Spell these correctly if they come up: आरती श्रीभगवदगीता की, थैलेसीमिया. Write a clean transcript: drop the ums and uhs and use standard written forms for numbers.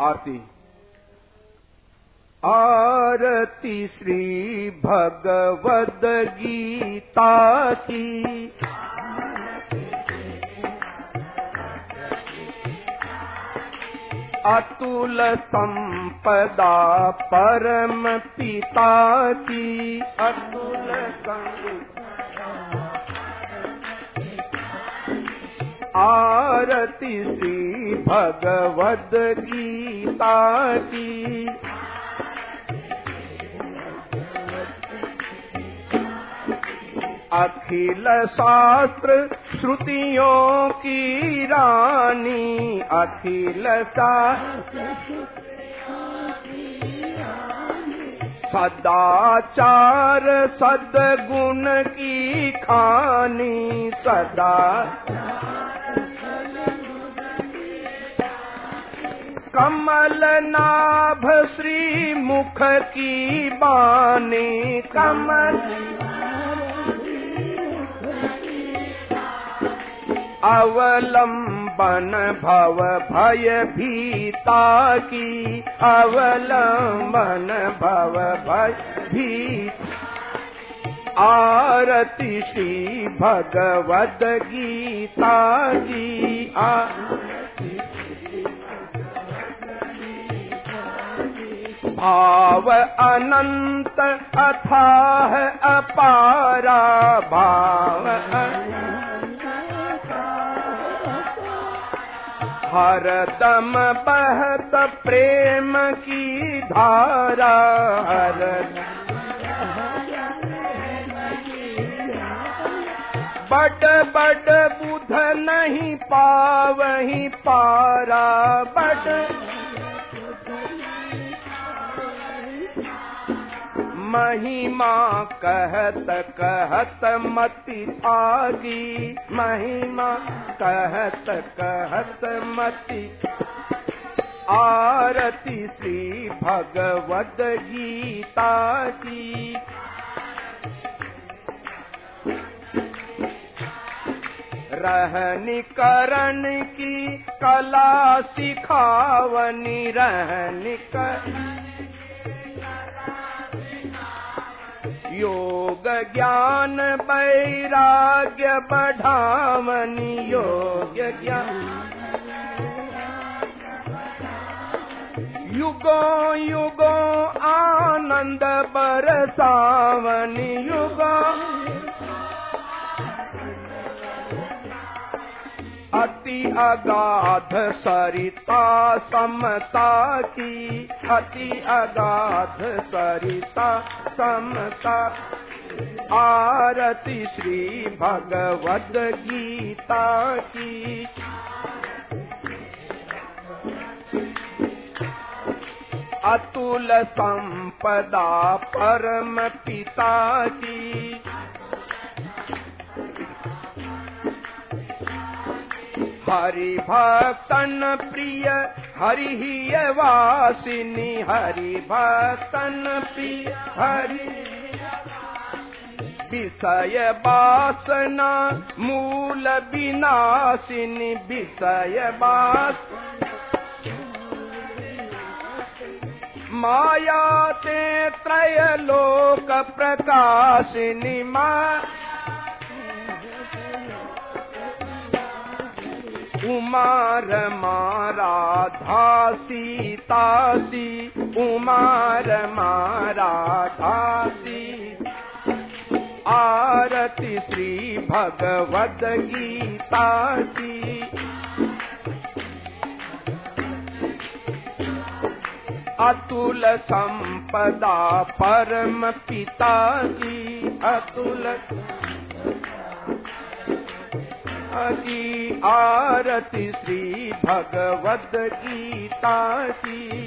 आरती। आरती श्री भगवद गीता की। अतुल संपदा परम पिता की। अतुल संपदा। आरती श्री भगवद गीता की। अखिल शास्त्र श्रुतियों की रानी। अखिल शास्त्र। सदाचार सद्गुण की खानी। सदा कमल नाभ श्री मुख की बानी। कमल अवलंबन भव भय भीता की। अवलंबन भव भय भीता। आरती श्री भगवद गीता की। भाव अनंत अथाह अपारा। भाव हर दम बहत प्रेम की धारा। हर बड़ बड़ बुध नहीं पावही पारा। बड़ महिमा कहत कहत मति आगी। महिमा कहत कहत मति। आरती श्री भगवद गीता की। रहनि करण की कला सिखावनी। रहनि करण। योग ज्ञान वैराग्य बढ़ावनी। योग ज्ञान। युगों युगों आनंद बरसावनी। युगों। अति अगाध सरिता समता की। अति अगाध सरिता समता। आरती श्री भगवद गीता की। अतुल संपदा परम पिता की। हरि भक्तन प्रिय हरि ही वासिनी। हरि भक्तन प्रिय हरि। विषय वासना मूल विनाशिनी। विषय वासना। माया ते त्रय लोक प्रकाशिनी। माया। उमा रमा राधा सीता सी। उमा रमा राधा सी। आरती श्री भगवद गीता की। अतुल संपदा परम पिता की। अतुल। आरती श्री भगवद गीता की।